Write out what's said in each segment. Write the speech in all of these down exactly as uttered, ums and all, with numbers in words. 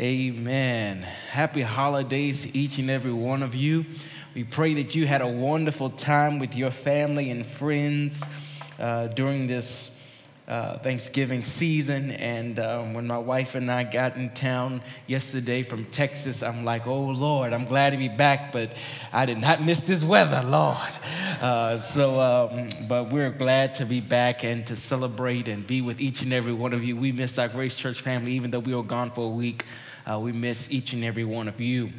Amen. Happy holidays to each and every one of you. We pray that you had a wonderful time with your family and friends uh, during this uh, Thanksgiving season. And um, when my wife and I got in town yesterday from Texas, I'm like, oh, Lord, I'm glad to be back, but I did not miss this weather, Lord. Uh, so, um, but we're glad to be back and to celebrate and be with each and every one of you. We missed our Grace Church family, even though we were gone for a week. Uh, we miss each and every one of you.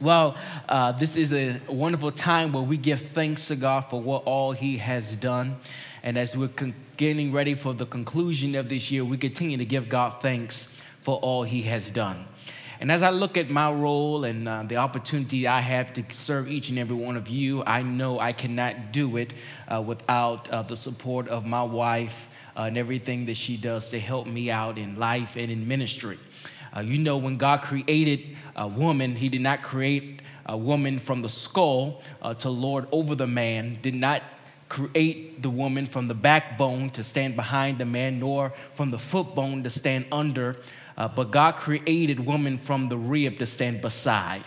Well, uh, this is a wonderful time where we give thanks to God for what all He has done. And as we're con- getting ready for the conclusion of this year, we continue to give God thanks for all He has done. And as I look at my role and uh, the opportunity I have to serve each and every one of you, I know I cannot do it uh, without uh, the support of my wife uh, and everything that she does to help me out in life and in ministry. Uh, you know, when God created a woman, He did not create a woman from the skull uh, to lord over the man, did not create the woman from the backbone to stand behind the man, nor from the footbone to stand under, uh, but God created woman from the rib to stand beside.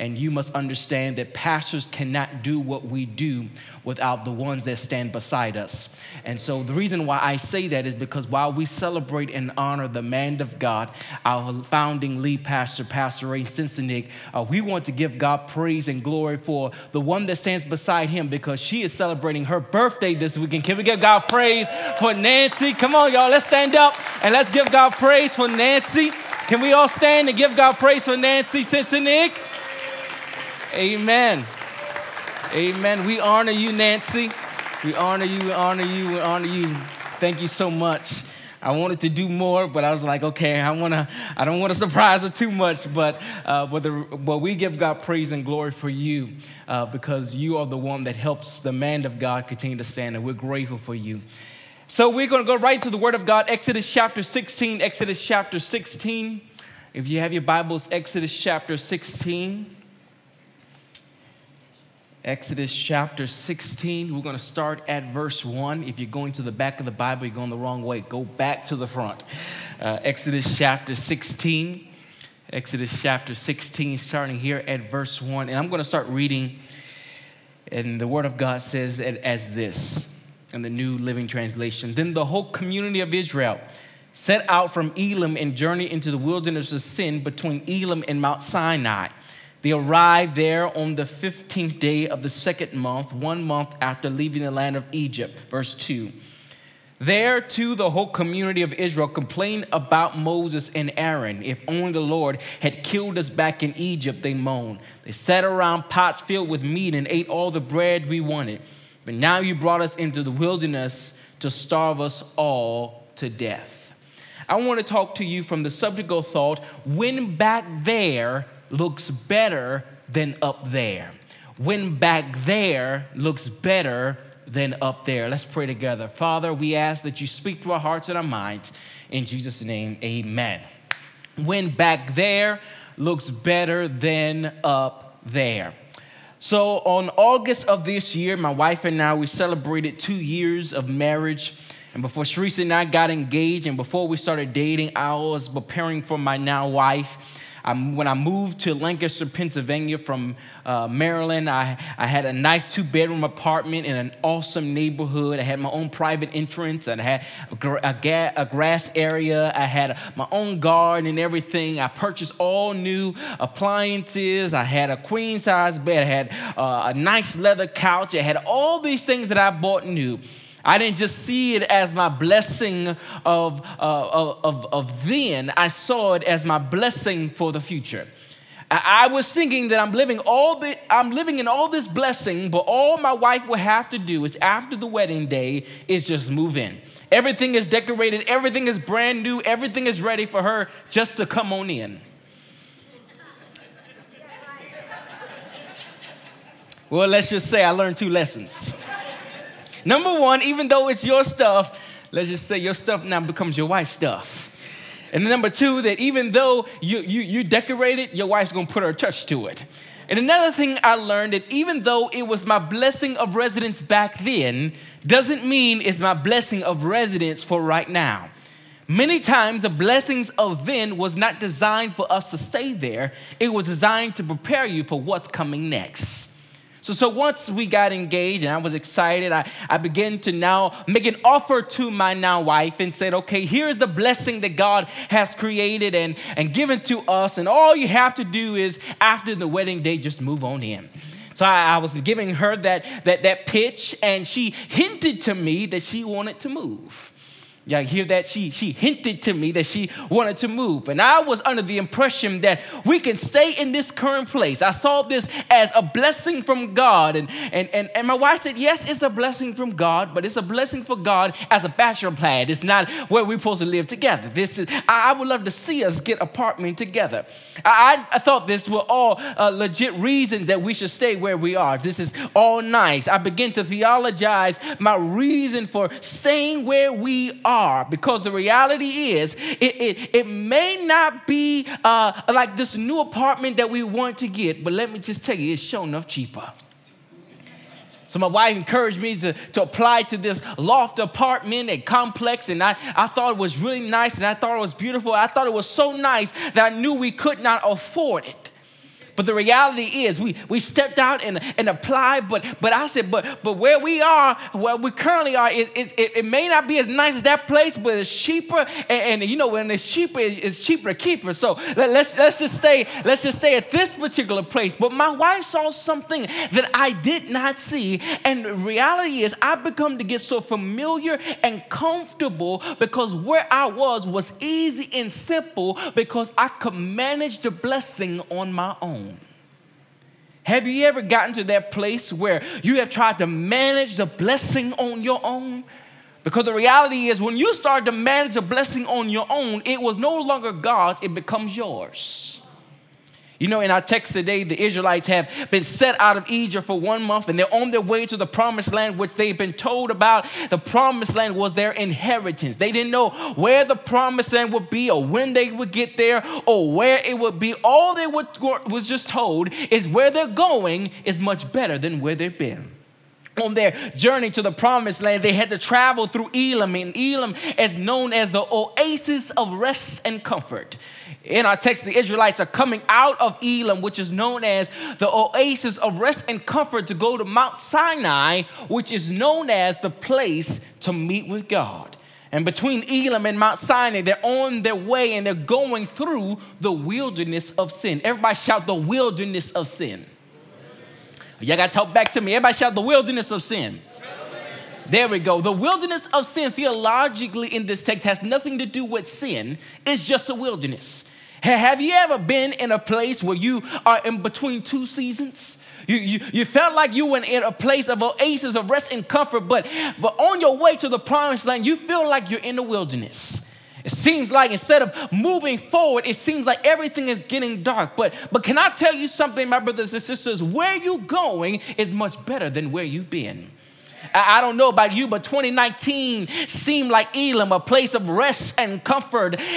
And you must understand that pastors cannot do what we do without the ones that stand beside us. And so the reason why I say that is because while we celebrate and honor the man of God, our founding lead pastor, Pastor Ray Sensenick, uh, we want to give God praise and glory for the one that stands beside him, because she is celebrating her birthday this weekend. Can we give God praise for Nancy? Come on, y'all, let's stand up and let's give God praise for Nancy. Can we all stand and give God praise for Nancy Sensenick? Amen. Amen. We honor you, Nancy. We honor you, we honor you, we honor you. Thank you so much. I wanted to do more, but I was like, okay, I wanna. I don't want to surprise her too much, but uh, but, the, but we give God praise and glory for you uh, because you are the one that helps the man of God continue to stand, and we're grateful for you. So we're going to go right to the Word of God, Exodus chapter sixteen, Exodus chapter sixteen. If you have your Bibles, Exodus chapter sixteen. Exodus chapter sixteen, we're going to start at verse one. If you're going to the back of the Bible, you're going the wrong way. Go back to the front. Uh, Exodus chapter sixteen, Exodus chapter sixteen, starting here at verse one. And I'm going to start reading, and the Word of God says it as this, in the New Living Translation. Then the whole community of Israel set out from Elim and journeyed into the wilderness of Sin between Elim and Mount Sinai. They arrived there on the fifteenth day of the second month, one month after leaving the land of Egypt. Verse two. There, too, the whole community of Israel complained about Moses and Aaron. If only the Lord had killed us back in Egypt, they moaned. They sat around pots filled with meat and ate all the bread we wanted. But now you brought us into the wilderness to starve us all to death. I want to talk to you from the subject of thought, when back there looks better than up there. When back there looks better than up there. Let's pray together. Father, we ask that you speak to our hearts and our minds. In Jesus' name, amen. When back there looks better than up there. So on August of this year, my wife and I, we celebrated two years of marriage. And before Sharice and I got engaged and before we started dating, I was preparing for my now wife. I'm, when I moved to Lancaster, Pennsylvania from uh, Maryland, I, I had a nice two-bedroom apartment in an awesome neighborhood. I had my own private entrance, and I had a, gra- a, ga- a grass area. I had a, my own garden and everything. I purchased all new appliances. I had a queen-size bed. I had uh, a nice leather couch. I had all these things that I bought new. I didn't just see it as my blessing of, uh, of, of then. I saw it as my blessing for the future. I, I was thinking that I'm living all the, I'm living in all this blessing, but all my wife will have to do is after the wedding day is just move in. Everything is decorated. Everything is brand new. Everything is ready for her just to come on in. Well, let's just say I learned two lessons. Number one, even though it's your stuff, let's just say your stuff now becomes your wife's stuff. And number two, that even though you you, you decorate it, your wife's going to put her touch to it. And another thing I learned, that even though it was my blessing of residence back then, doesn't mean it's my blessing of residence for right now. Many times the blessings of then was not designed for us to stay there. It was designed to prepare you for what's coming next. So, so once we got engaged and I was excited, I, I began to now make an offer to my now wife and said, okay, here's the blessing that God has created and, and given to us. And all you have to do is after the wedding day, just move on in. So I, I was giving her that, that, that pitch, and she hinted to me that she wanted to move. Y'all hear that? She she hinted to me that she wanted to move. And I was under the impression that we can stay in this current place. I saw this as a blessing from God. And, and, and, and my wife said, yes, it's a blessing from God, but it's a blessing for God as a bachelor pad. It's not where we're supposed to live together. This is, I, I would love to see us get an apartment together. I, I, I thought this were all uh, legit reasons that we should stay where we are. This is all nice. I began to theologize my reason for staying where we are. Because the reality is, it, it, it may not be uh, like this new apartment that we want to get, but let me just tell you, it's sure enough cheaper. So my wife encouraged me to, to apply to this loft apartment and complex, and I, I thought it was really nice, and I thought it was beautiful. I thought it was so nice that I knew we could not afford it. But the reality is we, we stepped out and, and applied, but but I said, but but where we are, where we currently are, it, it, it may not be as nice as that place, but it's cheaper. And, and you know, when it's cheaper, it's cheaper to keep it. So let, let's let's just stay, let's just stay at this particular place. But my wife saw something that I did not see. And the reality is I've become to get so familiar and comfortable because where I was was easy and simple because I could manage the blessing on my own. Have you ever gotten to that place where you have tried to manage the blessing on your own? Because the reality is when you start to manage the blessing on your own, it was no longer God's, it becomes yours. You know, in our text today, the Israelites have been set out of Egypt for one month, and they're on their way to the promised land, which they've been told about. The promised land was their inheritance. They didn't know where the promised land would be or when they would get there or where it would be. All they were was just told is where they're going is much better than where they've been. On their journey to the promised land, they had to travel through Elim, and Elim is known as the oasis of rest and comfort. In our text, the Israelites are coming out of Elim, which is known as the oasis of rest and comfort, to go to Mount Sinai, which is known as the place to meet with God. And between Elim and Mount Sinai, they're on their way, and they're going through the wilderness of sin. Everybody shout, the wilderness of sin. Y'all got to talk back to me. Everybody shout, the wilderness of sin. Wilderness. There we go. The wilderness of sin, theologically in this text, has nothing to do with sin. It's just a wilderness. Have you ever been in a place where you are in between two seasons? You, you, you felt like you were in a place of oasis of rest and comfort, but, but on your way to the promised land, you feel like you're in the wilderness. It seems like instead of moving forward, it seems like everything is getting dark. But but can I tell you something, my brothers and sisters? Where you're going is much better than where you've been. I don't know about you, but twenty nineteen seemed like Elim, a place of rest and comfort. And,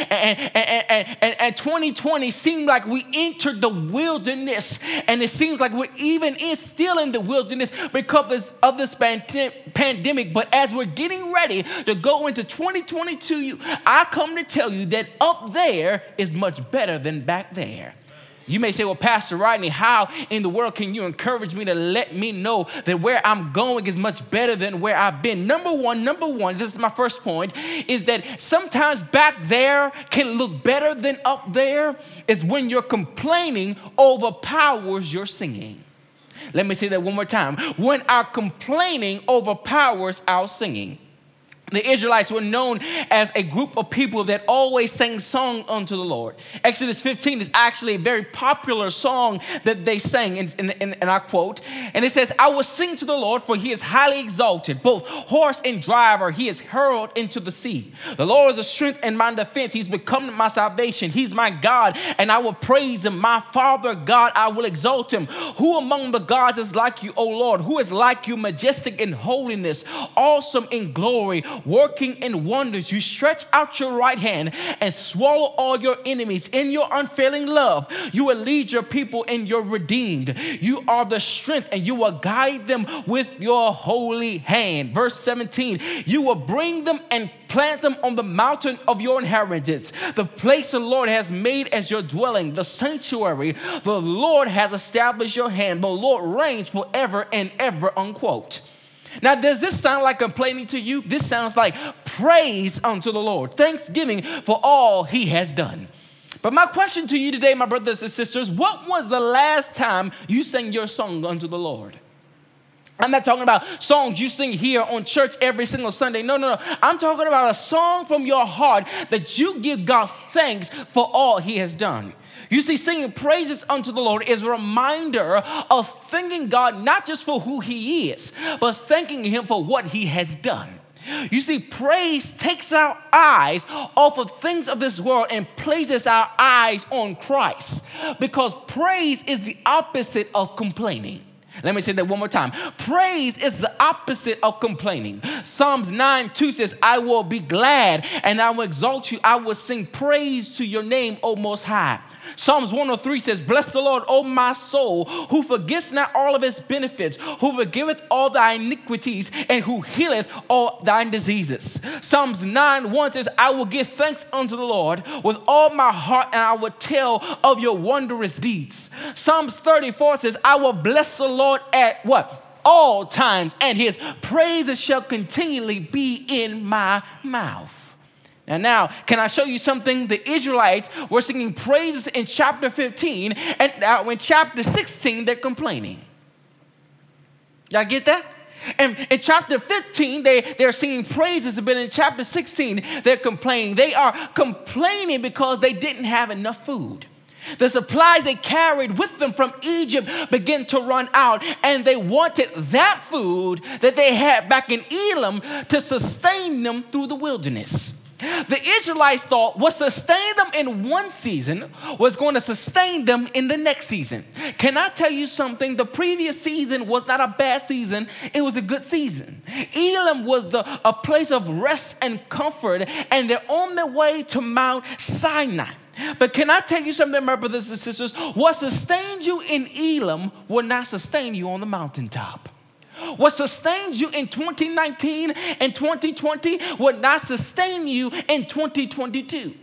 and, and, and, and twenty twenty seemed like we entered the wilderness. And it seems like we're even in, still in the wilderness because of this pandemic. But as we're getting ready to go into twenty twenty-two, I come to tell you that up there is much better than back there. You may say, well, Pastor Rodney, how in the world can you encourage me to let me know that where I'm going is much better than where I've been? Number one, number one, this is my first point, is that sometimes back there can look better than up there is when your complaining overpowers your singing. Let me say that one more time. When our complaining overpowers our singing. The Israelites were known as a group of people that always sang song unto the Lord. Exodus fifteen is actually a very popular song that they sang, and, and, and I quote, and it says, I will sing to the Lord, for he is highly exalted, both horse and driver, he is hurled into the sea. The Lord is a strength and my defense, he's become my salvation, he's my God, and I will praise him, my Father God, I will exalt him. Who among the gods is like you, O Lord? Who is like you, majestic in holiness, awesome in glory, working in wonders. You stretch out your right hand and swallow all your enemies. In your unfailing love, you will lead your people and your redeemed. You are the strength, and you will guide them with your holy hand. Verse seventeen, you will bring them and plant them on the mountain of your inheritance, the place the Lord has made as your dwelling, the sanctuary. The Lord has established your hand. The Lord reigns forever and ever, unquote. Now, does this sound like complaining to you? This sounds like praise unto the Lord, thanksgiving for all he has done. But my question to you today, my brothers and sisters, what was the last time you sang your song unto the Lord? I'm not talking about songs you sing here on church every single Sunday. No, no, no. I'm talking about a song from your heart that you give God thanks for all he has done. You see, singing praises unto the Lord is a reminder of thanking God not just for who he is, but thanking him for what he has done. You see, praise takes our eyes off of things of this world and places our eyes on Christ, because praise is the opposite of complaining. Let me say that one more time. Praise is the opposite of complaining. Psalms nine two says, I will be glad and I will exalt you. I will sing praise to your name, O Most High. Psalms one oh three says, bless the Lord, O my soul, who forgets not all of his benefits, who forgiveth all thy iniquities, and who healeth all thine diseases. Psalms nine one says, I will give thanks unto the Lord with all my heart, and I will tell of your wondrous deeds. Psalms thirty-four says, I will bless the Lord at what? All times, and his praises shall continually be in my mouth. And now, can I show you something? The Israelites were singing praises in chapter fifteen, and now in chapter sixteen, they're complaining. Y'all get that? And in chapter fifteen, they, they're singing praises, but in chapter sixteen, they're complaining. They are complaining because they didn't have enough food. The supplies they carried with them from Egypt began to run out, and they wanted that food that they had back in Elim to sustain them through the wilderness. The Israelites thought what sustained them in one season was going to sustain them in the next season. Can I tell you something? The previous season was not a bad season. It was a good season. Elim was the, a place of rest and comfort, and they're on their way to Mount Sinai. But can I tell you something, my brothers and sisters? What sustained you in Elim will not sustain you on the mountaintop. What sustains you in twenty nineteen and twenty twenty will not sustain you in twenty twenty-two.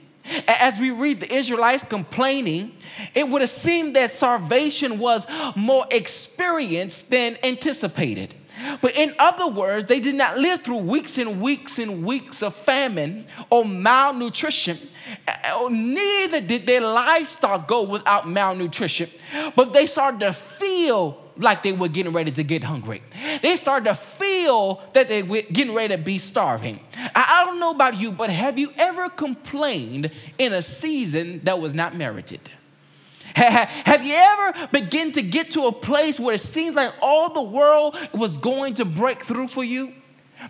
As we read the Israelites complaining, it would have seemed that salvation was more experienced than anticipated. But in other words, they did not live through weeks and weeks and weeks of famine or malnutrition. Neither did their livestock go without malnutrition. But they started to feel like they were getting ready to get hungry. They started to feel that they were getting ready to be starving. I don't know about you, but have you ever complained in a season that was not merited? Have you ever begun to get to a place where it seems like all the world was going to break through for you?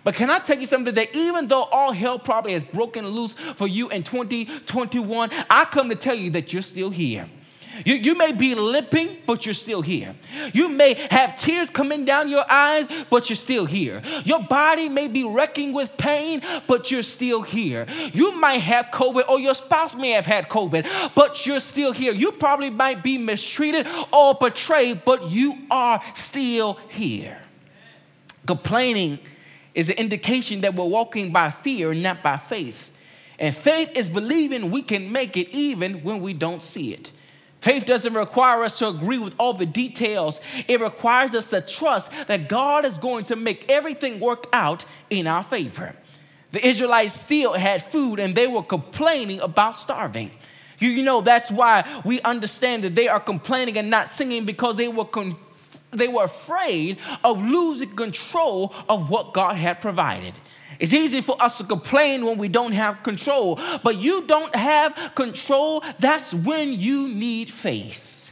But can I tell you something today? Even though all hell probably has broken loose for you in twenty twenty-one, I come to tell you that you're still here. You, you may be limping, but you're still here. You may have tears coming down your eyes, but you're still here. Your body may be wrecking with pain, but you're still here. You might have COVID, or your spouse may have had COVID, but you're still here. You probably might be mistreated or betrayed, but you are still here. Complaining is an indication that we're walking by fear, not by faith. And faith is believing we can make it even when we don't see it. Faith doesn't require us to agree with all the details. It requires us to trust that God is going to make everything work out in our favor. The Israelites still had food, and they were complaining about starving. You, you know, that's why we understand that they are complaining and not singing, because they were confused. They were afraid of losing control of what God had provided. It's easy for us to complain when we don't have control, but you don't have control, that's when you need faith.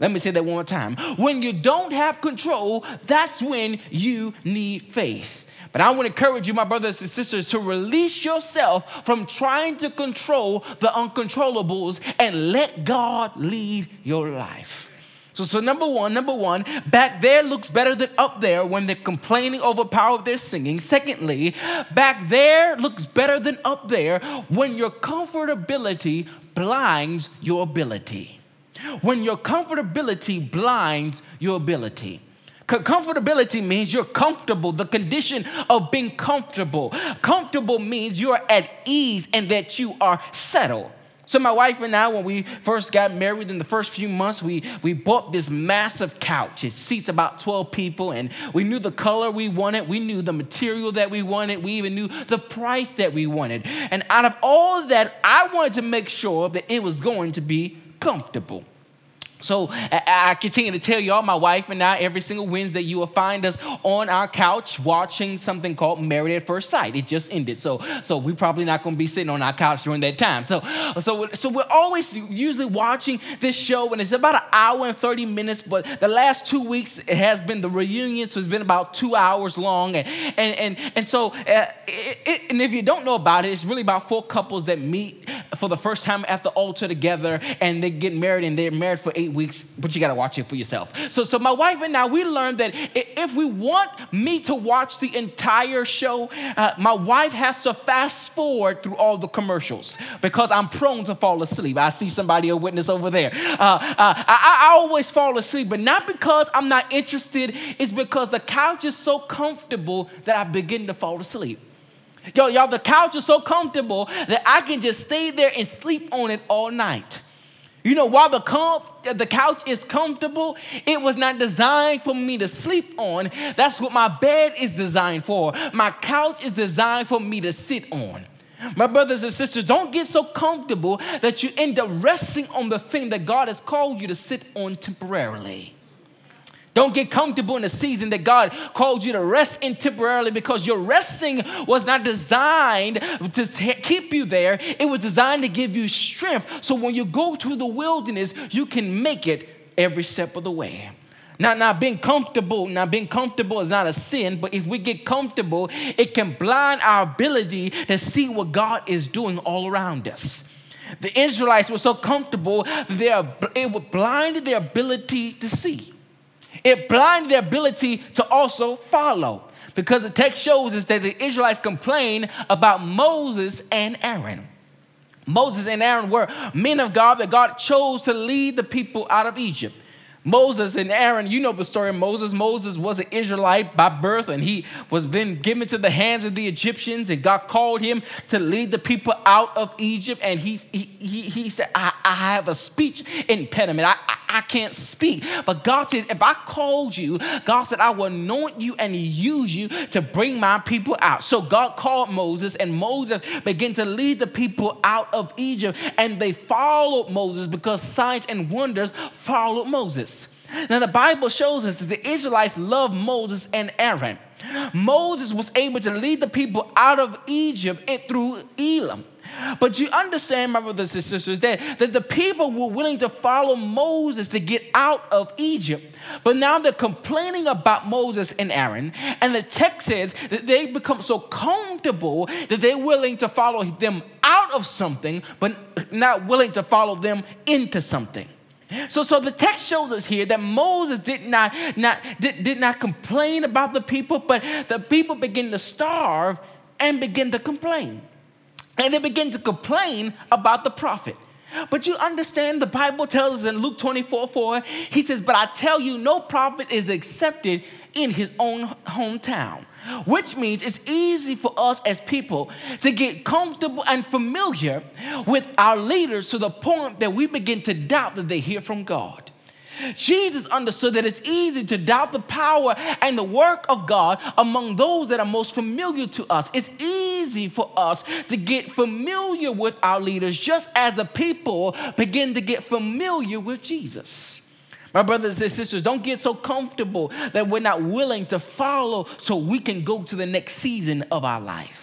Let me say that one more time. When you don't have control, that's when you need faith. But I want to encourage you, my brothers and sisters, to release yourself from trying to control the uncontrollables and let God lead your life. So, so number one, number one, back there looks better than up there when they're complaining over the power of their singing. Secondly, back there looks better than up there when your comfortability blinds your ability. When your comfortability blinds your ability. Comfortability means you're comfortable, the condition of being comfortable. Comfortable means you're at ease and that you are settled. So my wife and I, when we first got married, in the first few months, we, we bought this massive couch. It seats about twelve people, and we knew the color we wanted. We knew the material that we wanted. We even knew the price that we wanted. And out of all of that, I wanted to make sure that it was going to be comfortable. So I continue to tell y'all, my wife and I, every single Wednesday, you will find us on our couch watching something called Married at First Sight. It just ended. So so we're probably not going to be sitting on our couch during that time. So so, so we're always usually watching this show, and it's about an hour and thirty minutes, but the last two weeks it has been the reunion, so it's been about two hours long. And and and, and so, uh, it, it, and if you don't know about it, it's really about four couples that meet for the first time at the altar together, and they get married, and they're married for eight weeks, but you got to watch it for yourself. So so my wife and I, we learned that if we want me to watch the entire show, uh, my wife has to fast forward through all the commercials because I'm prone to fall asleep. I see somebody, a witness over there. Uh, uh, I, I always fall asleep, but not because I'm not interested. It's because the couch is so comfortable that I begin to fall asleep. Yo, y'all, the couch is so comfortable that I can just stay there and sleep on it all night. You know, while the comf- the couch is comfortable, it was not designed for me to sleep on. That's what my bed is designed for. My couch is designed for me to sit on. My brothers and sisters, don't get so comfortable that you end up resting on the thing that God has called you to sit on temporarily. Don't get comfortable in the season that God called you to rest in temporarily, because your resting was not designed to keep you there. It was designed to give you strength, so when you go to the wilderness, you can make it every step of the way. Now, now being comfortable, now being comfortable is not a sin, but if we get comfortable, it can blind our ability to see what God is doing all around us. The Israelites were so comfortable that it blinded their ability to see. It blinded their ability to also follow, because the text shows us that the Israelites complained about Moses and Aaron. Moses and Aaron were men of God that God chose to lead the people out of Egypt. Moses and Aaron, you know the story of Moses. Moses was an Israelite by birth, and he was then given to the hands of the Egyptians, and God called him to lead the people out of Egypt. And he he he, he said, I, I have a speech impediment. I, I I can't speak. But God said, if I called you, God said, I will anoint you and use you to bring my people out. So God called Moses, and Moses began to lead the people out of Egypt, and they followed Moses because signs and wonders followed Moses. Now, the Bible shows us that the Israelites loved Moses and Aaron. Moses was able to lead the people out of Egypt through Elim. But you understand, my brothers and sisters, that, that the people were willing to follow Moses to get out of Egypt. But now they're complaining about Moses and Aaron. And the text says that they become so comfortable that they're willing to follow them out of something, but not willing to follow them into something. So, so the text shows us here that Moses did not, not, did, did not complain about the people, but the people begin to starve and begin to complain. And they begin to complain about the prophet. But you understand, the Bible tells us in Luke twenty-four four, he says, but I tell you, no prophet is accepted in his own hometown. Which means it's easy for us as people to get comfortable and familiar with our leaders to the point that we begin to doubt that they hear from God. Jesus understood that it's easy to doubt the power and the work of God among those that are most familiar to us. It's easy for us to get familiar with our leaders, just as the people begin to get familiar with Jesus. My brothers and sisters, don't get so comfortable that we're not willing to follow so we can go to the next season of our life.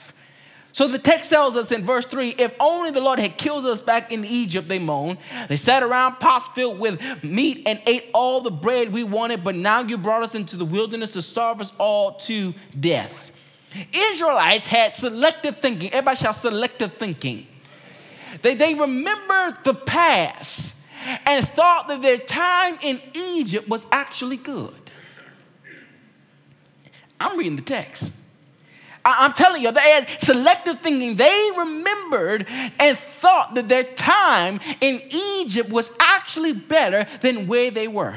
So the text tells us in verse three, if only the Lord had killed us back in Egypt, they moaned. They sat around pots filled with meat and ate all the bread we wanted, but now you brought us into the wilderness to starve us all to death. Israelites had selective thinking. Everybody shout selective thinking. They, they remembered the past. and thought that their time in Egypt was actually good. I'm reading the text. I'm telling you, they had selective thinking. They remembered and thought that their time in Egypt was actually better than where they were.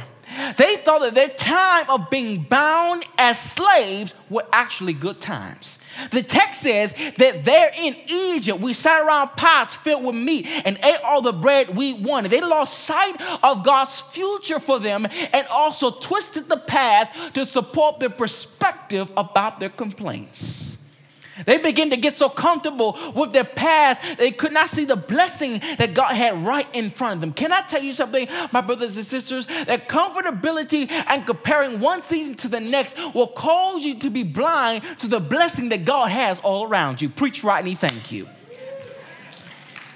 They thought that their time of being bound as slaves were actually good times. The text says that there in Egypt, we sat around pots filled with meat and ate all the bread we wanted. They lost sight of God's future for them and also twisted the path to support their perspective about their complaints. They began to get so comfortable with their past, they could not see the blessing that God had right in front of them. Can I tell you something, my brothers and sisters? That comfortability and comparing one season to the next will cause you to be blind to the blessing that God has all around you. Preach, Rodney, thank you.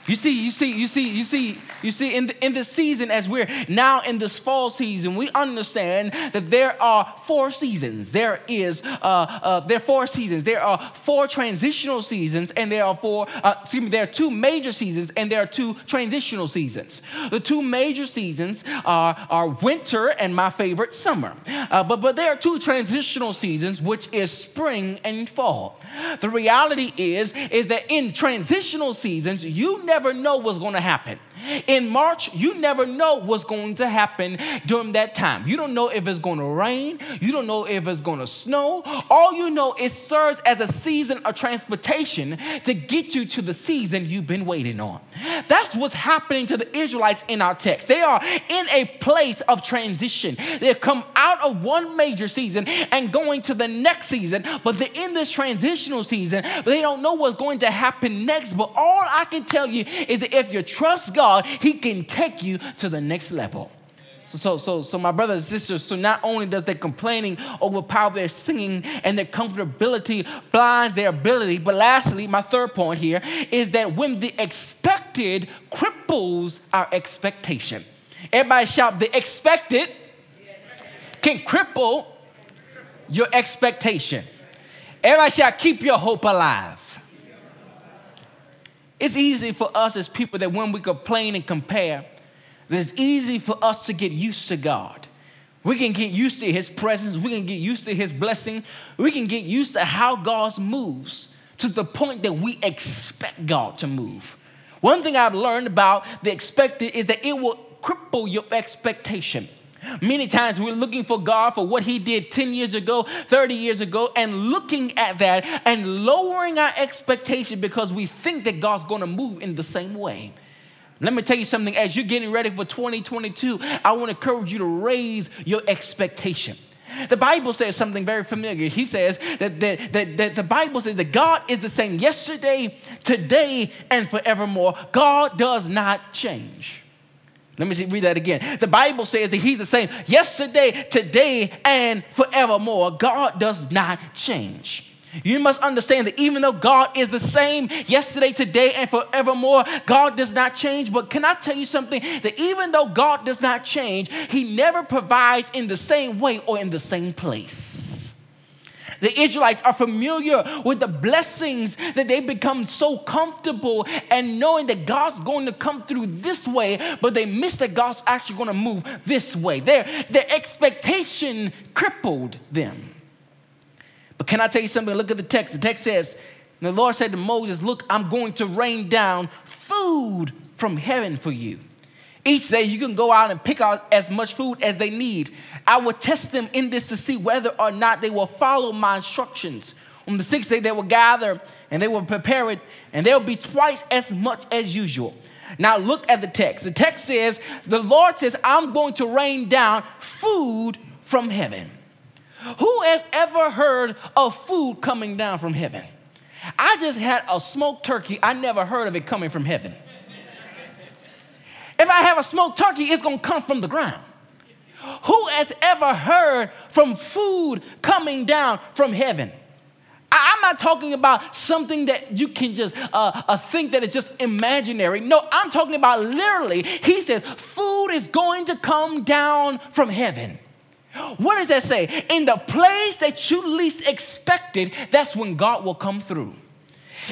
You see, you see, you see, you see, you see, in, the, in this season, as we're now in this fall season, we understand that there are four seasons. There is, uh, uh, there are four seasons. There are four transitional seasons, and there are four, uh, excuse me, there are two major seasons, and there are two transitional seasons. The two major seasons are, are winter and my favorite, summer. Uh, but, but there are two transitional seasons, which is spring and fall. The reality is, is that in transitional seasons, you never never know what's going to happen. In March, you never know what's going to happen during that time. You don't know if it's going to rain. You don't know if it's going to snow. All you know is it serves as a season of transportation to get you to the season you've been waiting on. That's what's happening to the Israelites in our text. They are in a place of transition. They've come out of one major season and going to the next season, but they're in this transitional season. They don't know what's going to happen next, but all I can tell you is that if you trust God, He can take you to the next level. So, so, so, so, my brothers and sisters, so not only does their complaining overpower their singing and their comfortability blinds their ability, but lastly, my third point here is that when the expected cripples our expectation. Everybody shout, the expected can cripple your expectation. Everybody shout, keep your hope alive. It's easy for us as people that when we complain and compare, it's easy for us to get used to God. We can get used to His presence. We can get used to His blessing. We can get used to how God moves to the point that we expect God to move. One thing I've learned about the expected is that it will cripple your expectation. Many times we're looking for God for what He did ten years ago, thirty years ago, and looking at that and lowering our expectation because we think that God's going to move in the same way. Let me tell you something. As you're getting ready for twenty twenty-two, I want to encourage you to raise your expectation. The Bible says something very familiar. He says that, that, that, that the Bible says that God is the same yesterday, today, and forevermore. God does not change. Let me see, read that again. The Bible says that He's the same yesterday, today, and forevermore. God does not change. You must understand that even though God is the same yesterday, today, and forevermore, God does not change. But can I tell you something? That even though God does not change, He never provides in the same way or in the same place. The Israelites are familiar with the blessings that they become so comfortable and knowing that God's going to come through this way, but they miss that God's actually going to move this way. Their, their expectation crippled them. But can I tell you something? Look at the text. The text says, the Lord said to Moses, look, I'm going to rain down food from heaven for you. Each day you can go out and pick out as much food as they need. I will test them in this to see whether or not they will follow my instructions. On the sixth day they will gather and they will prepare it, and there will be twice as much as usual. Now look at the text. The text says, the Lord says, I'm going to rain down food from heaven. Who has ever heard of food coming down from heaven? I just had a smoked turkey. I never heard of it coming from heaven. If I have a smoked turkey, it's going to come from the ground. Who has ever heard from food coming down from heaven? I- I'm not talking about something that you can just uh, uh, think that it's just imaginary. No, I'm talking about literally. He says food is going to come down from heaven. What does that say? In the place that you least expected, that's when God will come through.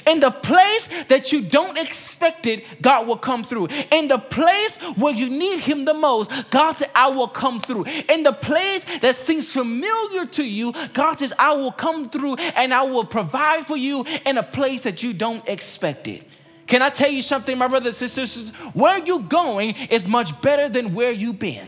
In the place that you don't expect it, God will come through. In the place where you need him the most, God said, I will come through. In the place that seems familiar to you, God says, I will come through and I will provide for you in a place that you don't expect it. Can I tell you something, my brothers and sisters? Where you're going is much better than where you've been.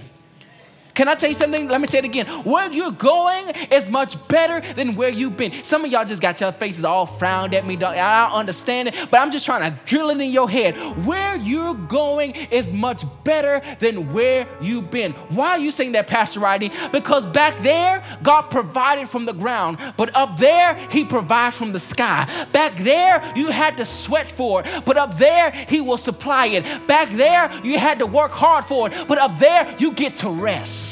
Can I tell you something? Let me say it again. Where you're going is much better than where you've been. Some of y'all just got your faces all frowned at me. I don't understand it, but I'm just trying to drill it in your head. Where you're going is much better than where you've been. Why are you saying that, Pastor Rodney? Because back there, God provided from the ground, but up there, he provides from the sky. Back there, you had to sweat for it, but up there, he will supply it. Back there, you had to work hard for it, but up there, you get to rest.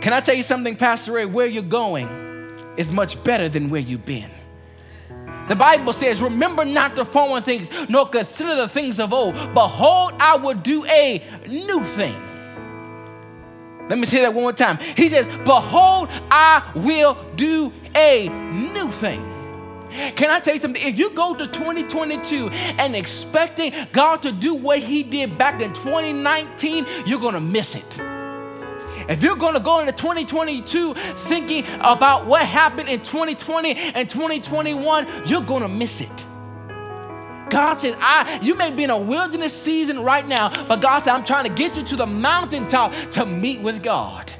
Can I tell you something, Pastor Ray? Where you're going is much better than where you've been. The Bible says, remember not the former things, nor consider the things of old. Behold, I will do a new thing. Let me say that one more time. He says, behold, I will do a new thing. Can I tell you something? If you go to twenty twenty-two and expecting God to do what he did back in twenty nineteen, you're going to miss it. If you're going to go into twenty twenty-two thinking about what happened in twenty twenty and twenty twenty-one, you're going to miss it. God says, I, you may be in a wilderness season right now, but God said, I'm trying to get you to the mountaintop to meet with God.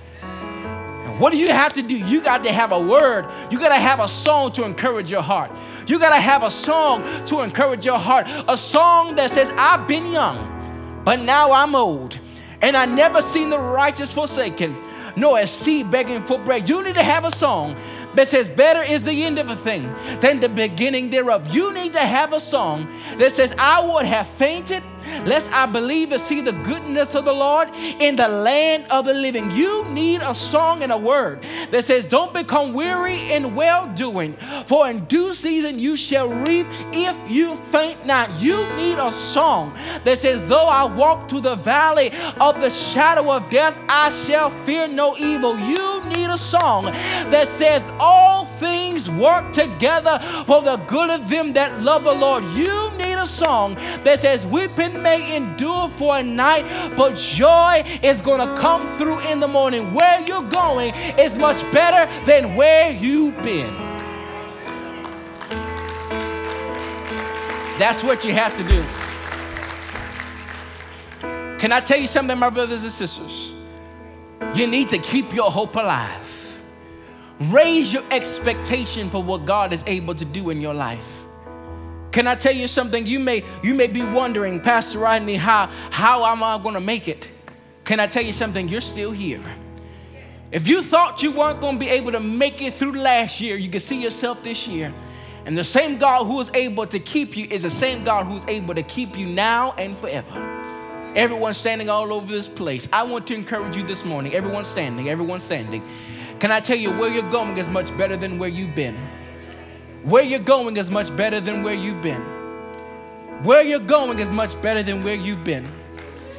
What do you have to do? You got to have a word. You got to have a song to encourage your heart. You got to have a song to encourage your heart. A song that says, I've been young, but now I'm old. And I never seen the righteous forsaken, nor a seed begging for bread. You need to have a song that says, better is the end of a thing than the beginning thereof. You need to have a song that says, I would have fainted lest I believe and see the goodness of the Lord in the land of the living. You need a song and a word that says, don't become weary in well-doing, for in due season you shall reap if you faint not. You need a song that says, though I walk through the valley of the shadow of death, I shall fear no evil. You need a song that says, all things work together for the good of them that love the Lord. You need a song that says, weeping may endure for a night, but joy is going to come through in the morning. Where you're going is much better than where you've been. That's what you have to do. Can I tell you something, my brothers and sisters? You need to keep your hope alive. Raise your expectation for what God is able to do in your life. Can I tell you something? You may you may be wondering, Pastor Rodney, how, how am I going to make it? Can I tell you something? You're still here. If you thought you weren't going to be able to make it through last year, you can see yourself this year. And the same God who is able to keep you is the same God who's able to keep you now and forever. Everyone standing all over this place, I want to encourage you this morning. Everyone standing, everyone standing. Can I tell you, where you're going is much better than where you've been. Where you're going is much better than where you've been. Where you're going is much better than where you've been.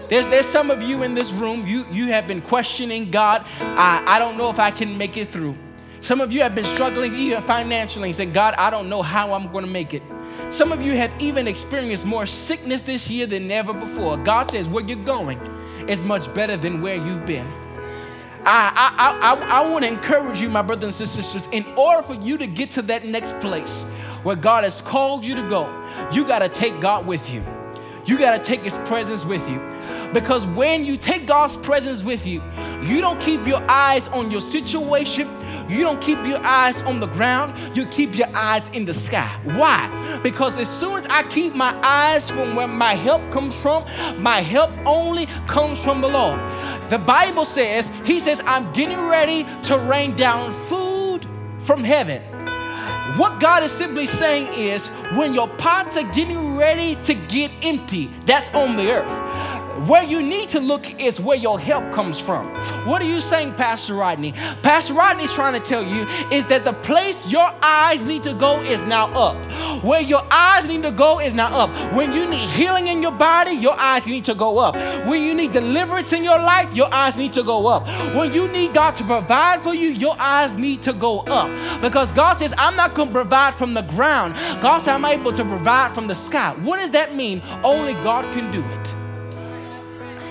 There's, there's some of you in this room, you, you have been questioning God. I, I don't know if I can make it through. Some of you have been struggling even financially and saying, God, I don't know how I'm going to make it. Some of you have even experienced more sickness this year than ever before. God says, where you're going is much better than where you've been. I, I, I, I want to encourage you, my brothers and sisters, in order for you to get to that next place where God has called you to go, you got to take God with you. You got to take his presence with you. Because when you take God's presence with you, you don't keep your eyes on your situation. You don't keep your eyes on the ground. You keep your eyes in the sky. Why? Because as soon as I keep my eyes from where my help comes from, my help only comes from the Lord. The Bible says, he says, I'm getting ready to rain down food from heaven. What God is simply saying is, when your pots are getting ready to get empty, that's on the earth. Where you need to look is where your help comes from. What are you saying, Pastor Rodney? Pastor Rodney's trying to tell you is that the place your eyes need to go is now up. Where your eyes need to go is now up. When you need healing in your body, your eyes need to go up. When you need deliverance in your life, your eyes need to go up. When you need God to provide for you, your eyes need to go up. Because God says, I'm not going to provide from the ground. God says, I'm able to provide from the sky. What does that mean? Only God can do it.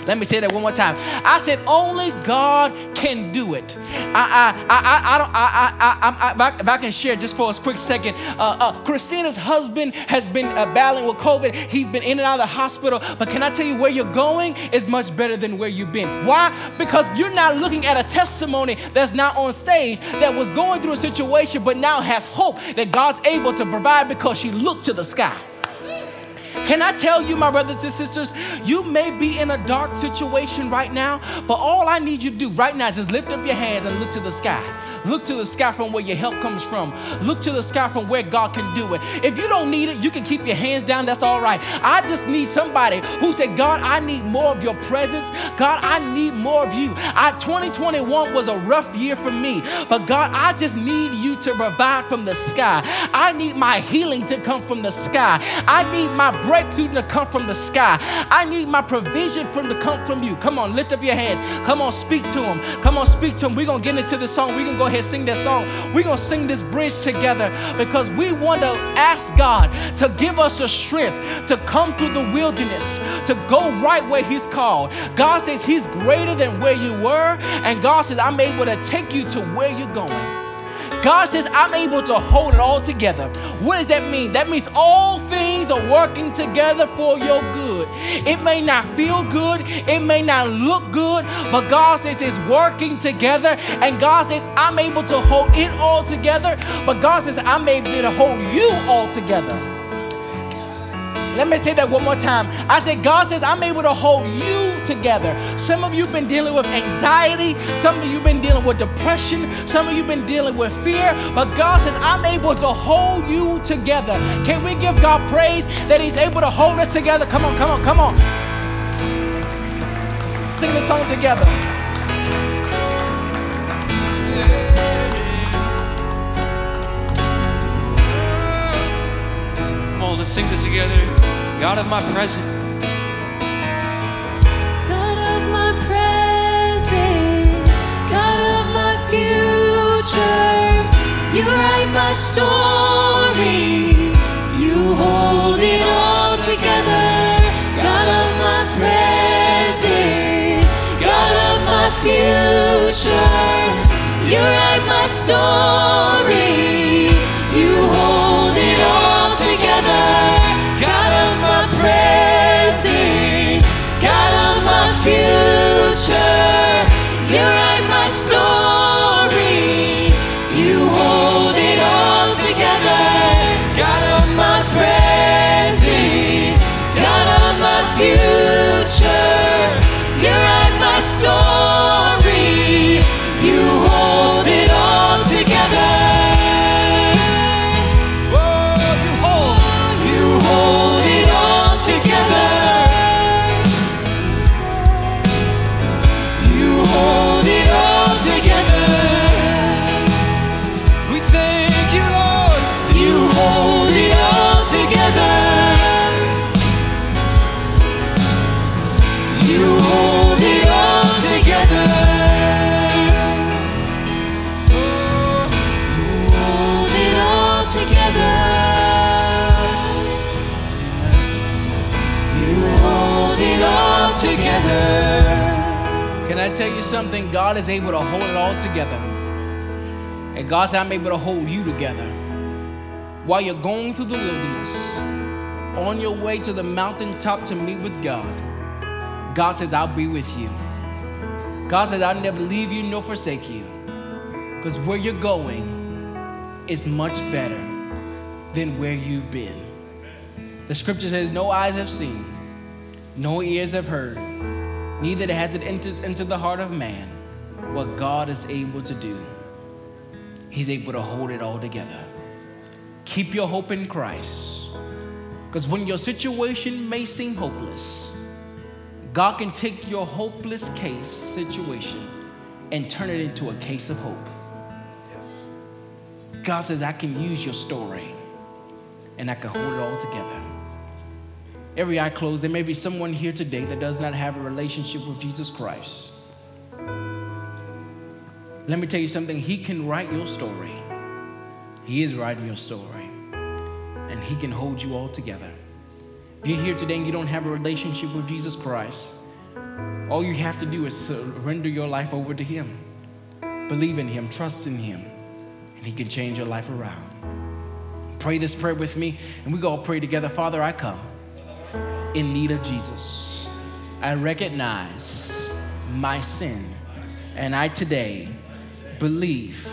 Let me say that one more time. I said only God can do it. I, I, I, I don't. I, I, I, I, if I, if I can share just for a quick second, uh, uh, Christina's husband has been uh, battling with COVID. He's been in and out of the hospital. But can I tell you, where you're going is much better than where you've been. Why? Because you're not looking at a testimony that's not on stage, that was going through a situation, but now has hope that God's able to provide because she looked to the sky. Can I tell you, my brothers and sisters, you may be in a dark situation right now, but all I need you to do right now is just lift up your hands and look to the sky. Look to the sky from where your help comes from. Look to the sky from where God can do it. If you don't need it, you can keep your hands down. That's all right. I just need somebody who said, God, I need more of your presence. God, I need more of you. I, twenty twenty-one was a rough year for me, but God, I just need you to provide from the sky. I need my healing to come from the sky. I need my breakthrough to come from the sky. I need my provision from to come from you. Come on, lift up your hands. Come on, speak to him. Come on, speak to him. We're going to get into this song. We're going to go ahead and sing that song. We're going to sing this bridge together because we want to ask God to give us a strength to come through the wilderness, to go right where he's called. God says he's greater than where you were, and God says, I'm able to take you to where you're going. God says, I'm able to hold it all together. What does that mean? That means all things are working together for your good. It may not feel good. It may not look good. But God says it's working together. And God says, I'm able to hold it all together. But God says, I'm able to hold you all together. Let me say that one more time. I said, God says, I'm able to hold you together. Some of you have been dealing with anxiety. Some of you have been dealing with depression. Some of you have been dealing with fear. But God says, I'm able to hold you together. Can we give God praise that he's able to hold us together? Come on, come on, come on. Sing this song together. Come on, let's sing this together. God of my presence. You write my story, you hold it all together. God of my present, God of my future. You write my story, you hold it all together. God of my present, God of my future. You write my story. Tell you something, God is able to hold it all together. And God said, I'm able to hold you together. While you're going through the wilderness, on your way to the mountaintop to meet with God, God says, I'll be with you. God says, I'll never leave you nor forsake you. Because where you're going is much better than where you've been. The scripture says, no eyes have seen, no ears have heard, neither has it entered into the heart of man what God is able to do. He's able to hold it all together. Keep your hope in Christ. Because when your situation may seem hopeless, God can take your hopeless case situation and turn it into a case of hope. God says, I can use your story and I can hold it all together. Every eye closed, there may be someone here today that does not have a relationship with Jesus Christ. Let me tell you something, he can write your story. He is writing your story, and he can hold you all together. If you're here today and you don't have a relationship with Jesus Christ, all you have to do is surrender your life over to him. Believe in him, trust in him, and he can change your life around. Pray this prayer with me, and we all pray together. Father, I come in need of Jesus. I recognize my sin, and I today believe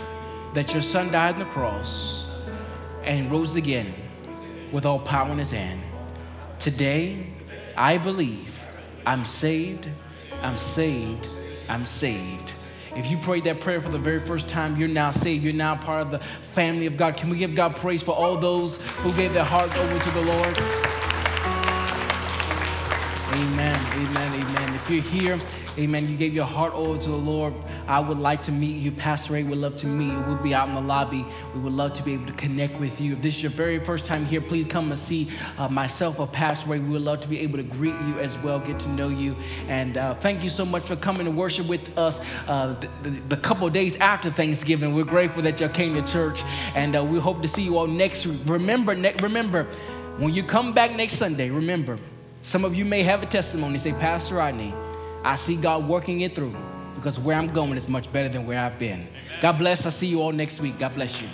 that your son died on the cross and rose again with all power in his hand. Today, I believe I'm saved, I'm saved, I'm saved. If you prayed that prayer for the very first time, you're now saved. You're now part of the family of God. Can we give God praise for all those who gave their heart over to the Lord? Amen, amen, amen. If you're here, amen, you gave your heart over to the Lord, I would like to meet you. Pastor Ray would love to meet you. We'll be out in the lobby. We would love to be able to connect with you. If this is your very first time here, please come and see uh, myself or Pastor Ray. We would love to be able to greet you as well, get to know you. And uh, thank you so much for coming to worship with us uh, the, the, the couple of days after Thanksgiving. We're grateful that y'all came to church, and uh, we hope to see you all next week. Remember, ne- remember, when you come back next Sunday, remember, some of you may have a testimony. Say, Pastor Rodney, I see God working it through because where I'm going is much better than where I've been. Amen. God bless. I'll see you all next week. God bless you.